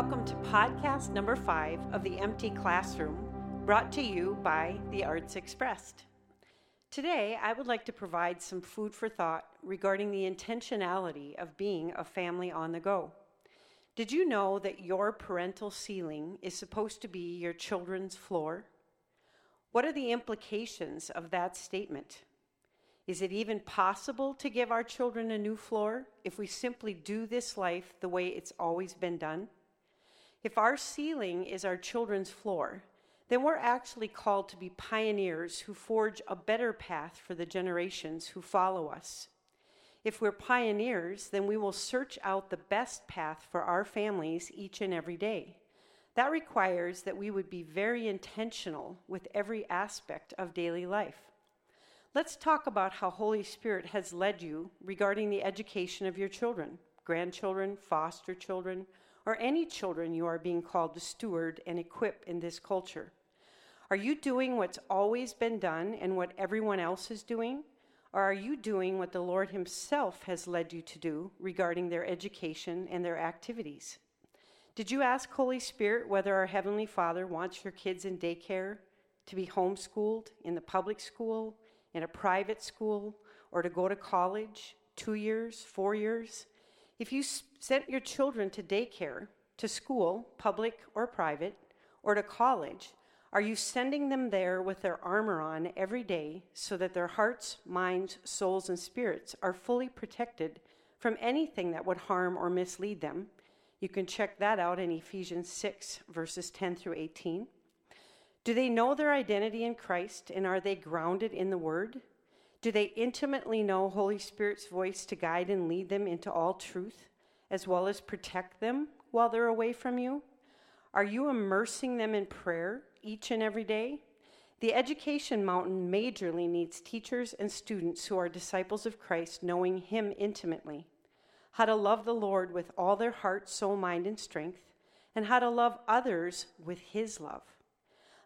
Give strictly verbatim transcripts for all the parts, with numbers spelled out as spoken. Welcome to podcast number five of The Empty Classroom, brought to you by The Arts Expressed. Today, I would like to provide some food for thought regarding the intentionality of being a family on the go. Did you know that your parental ceiling is supposed to be your children's floor? What are the implications of that statement? Is it even possible to give our children a new floor if we simply do this life the way it's always been done? If our ceiling is our children's floor, then we're actually called to be pioneers who forge a better path for the generations who follow us. If we're pioneers, then we will search out the best path for our families each and every day. That requires that we would be very intentional with every aspect of daily life. Let's talk about how Holy Spirit has led you regarding the education of your children, grandchildren, foster children, or any children you are being called to steward and equip in this culture. Are you doing what's always been done and what everyone else is doing? Or are you doing what the Lord Himself has led you to do regarding their education and their activities? Did you ask Holy Spirit whether our Heavenly Father wants your kids in daycare, to be homeschooled, in the public school, in a private school, or to go to college, two years, four years? If you sent your children to daycare, to school, public or private, or to college, are you sending them there with their armor on every day so that their hearts, minds, souls, and spirits are fully protected from anything that would harm or mislead them? You can check that out in Ephesians six, verses ten through eighteen. Do they know their identity in Christ, and are they grounded in the Word? Do they intimately know Holy Spirit's voice to guide and lead them into all truth, as well as protect them while they're away from you? Are you immersing them in prayer each and every day? The education mountain majorly needs teachers and students who are disciples of Christ, knowing Him intimately, how to love the Lord with all their heart, soul, mind, and strength, and how to love others with His love.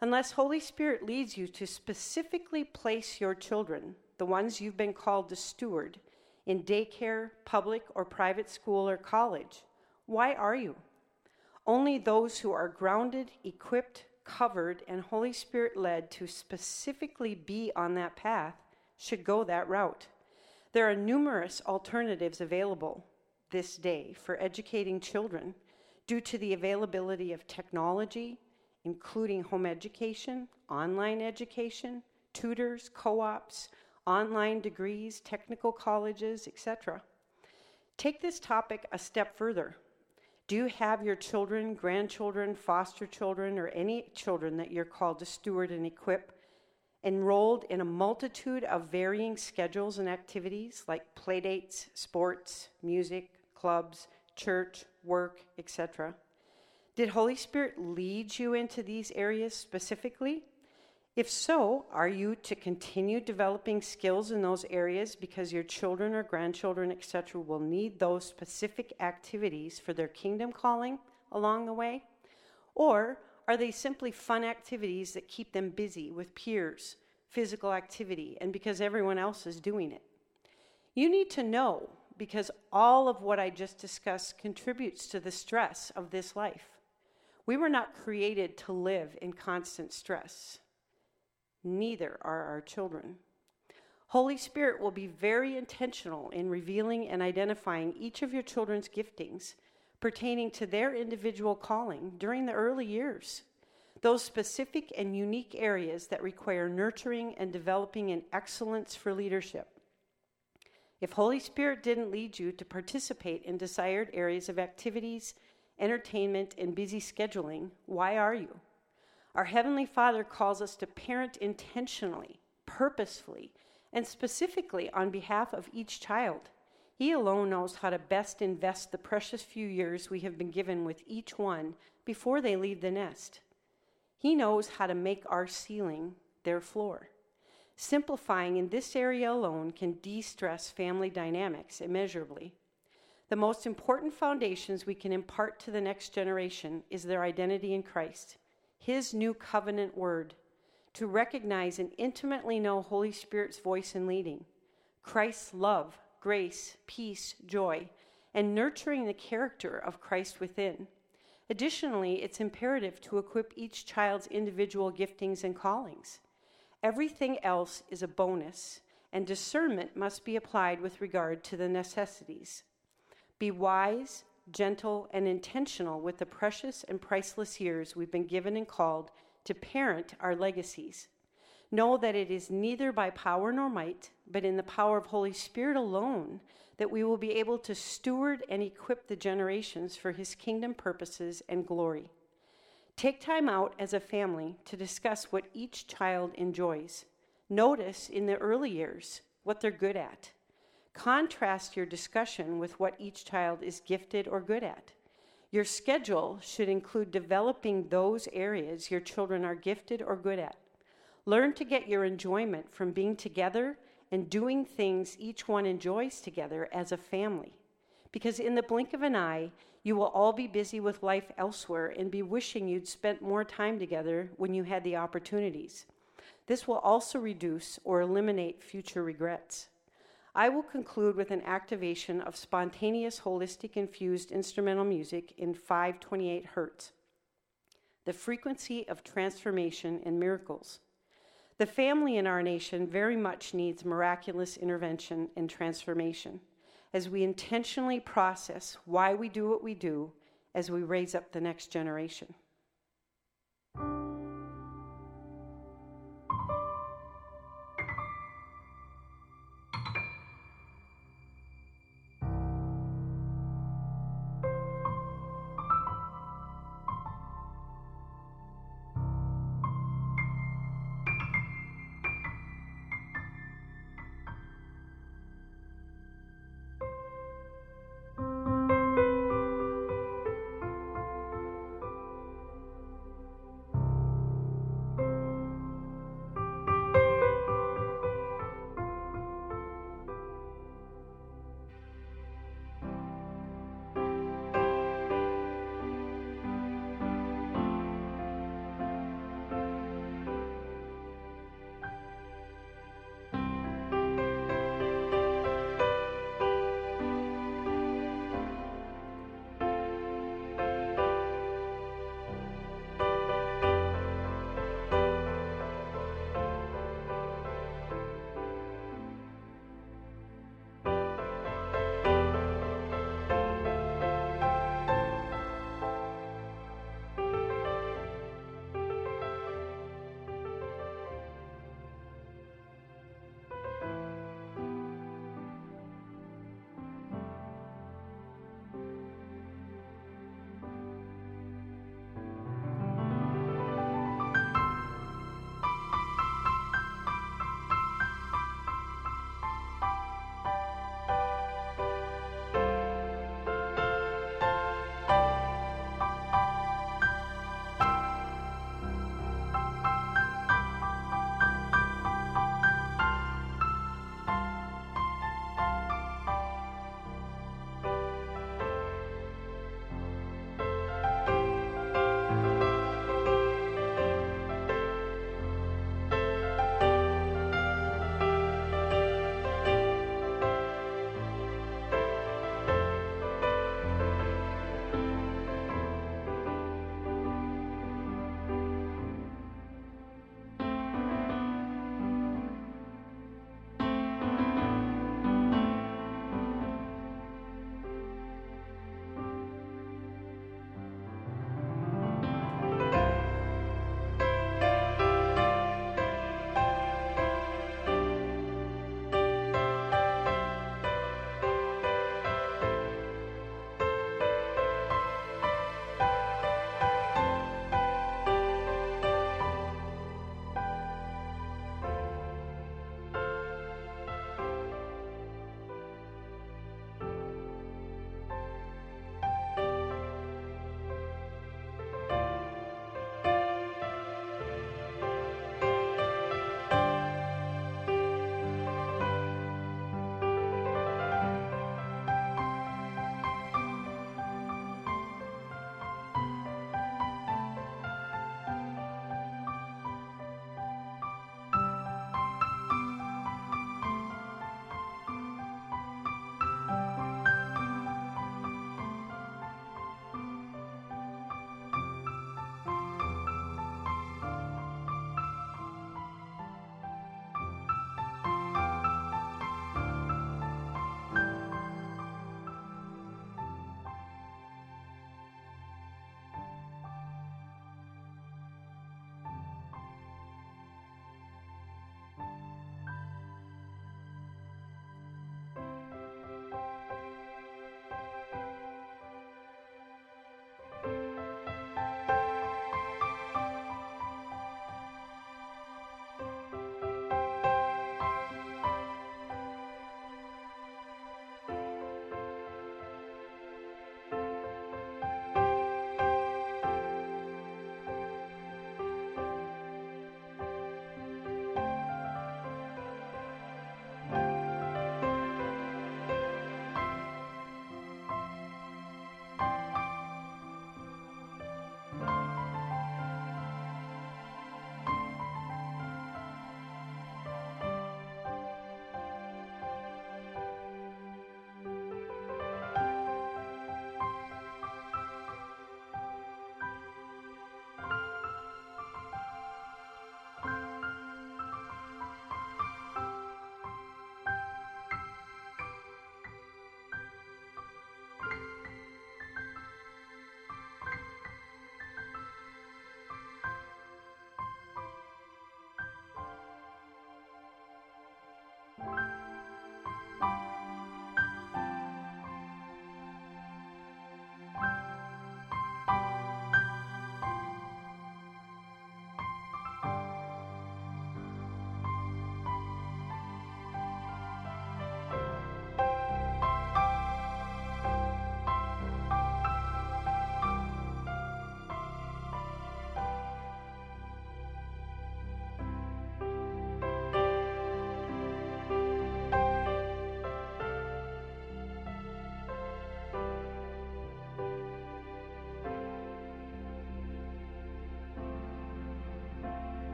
Unless Holy Spirit leads you to specifically place your children, the ones you've been called to steward, in daycare, public or private school or college. Why are you? Only those who are grounded, equipped, covered, and Holy Spirit led to specifically be on that path should go that route. There are numerous alternatives available this day for educating children due to the availability of technology, including home education, online education, tutors, co-ops, online degrees, technical colleges, et cetera. Take this topic a step further. Do you have your children, grandchildren, foster children, or any children that you're called to steward and equip enrolled in a multitude of varying schedules and activities like playdates, sports, music, clubs, church, work, et cetera? Did Holy Spirit lead you into these areas specifically? If so, are you to continue developing skills in those areas because your children or grandchildren, et cetera, will need those specific activities for their kingdom calling along the way? Or are they simply fun activities that keep them busy with peers, physical activity, and because everyone else is doing it? You need to know because all of what I just discussed contributes to the stress of this life. We were not created to live in constant stress. Neither are our children. Holy Spirit will be very intentional in revealing and identifying each of your children's giftings pertaining to their individual calling during the early years, those specific and unique areas that require nurturing and developing in excellence for leadership. If Holy Spirit didn't lead you to participate in desired areas of activities, entertainment, and busy scheduling, why are you? Our Heavenly Father calls us to parent intentionally, purposefully, and specifically on behalf of each child. He alone knows how to best invest the precious few years we have been given with each one before they leave the nest. He knows how to make our ceiling their floor. Simplifying in this area alone can de-stress family dynamics immeasurably. The most important foundations we can impart to the next generation is their identity in Christ, His new covenant word, to recognize and intimately know Holy Spirit's voice and leading, Christ's love, grace, peace, joy, and nurturing the character of Christ within, Additionally, it's imperative to equip each child's individual giftings and callings. Everything else is a bonus, and discernment must be applied with regard to the necessities. Be wise, gentle, and intentional with the precious and priceless years we've been given and called to parent our legacies. Know that it is neither by power nor might, but in the power of Holy Spirit alone, that we will be able to steward and equip the generations for His kingdom purposes and glory. Take time out as a family to discuss what each child enjoys. Notice in the early years what they're good at. Contrast your discussion with what each child is gifted or good at. Your schedule should include developing those areas your children are gifted or good at. Learn to get your enjoyment from being together and doing things each one enjoys together as a family. Because in the blink of an eye, you will all be busy with life elsewhere and be wishing you'd spent more time together when you had the opportunities. This will also reduce or eliminate future regrets. I will conclude with an activation of spontaneous, holistic, infused instrumental music in five twenty-eight hertz. The frequency of transformation and miracles. The family in our nation very much needs miraculous intervention and transformation as we intentionally process why we do what we do as we raise up the next generation.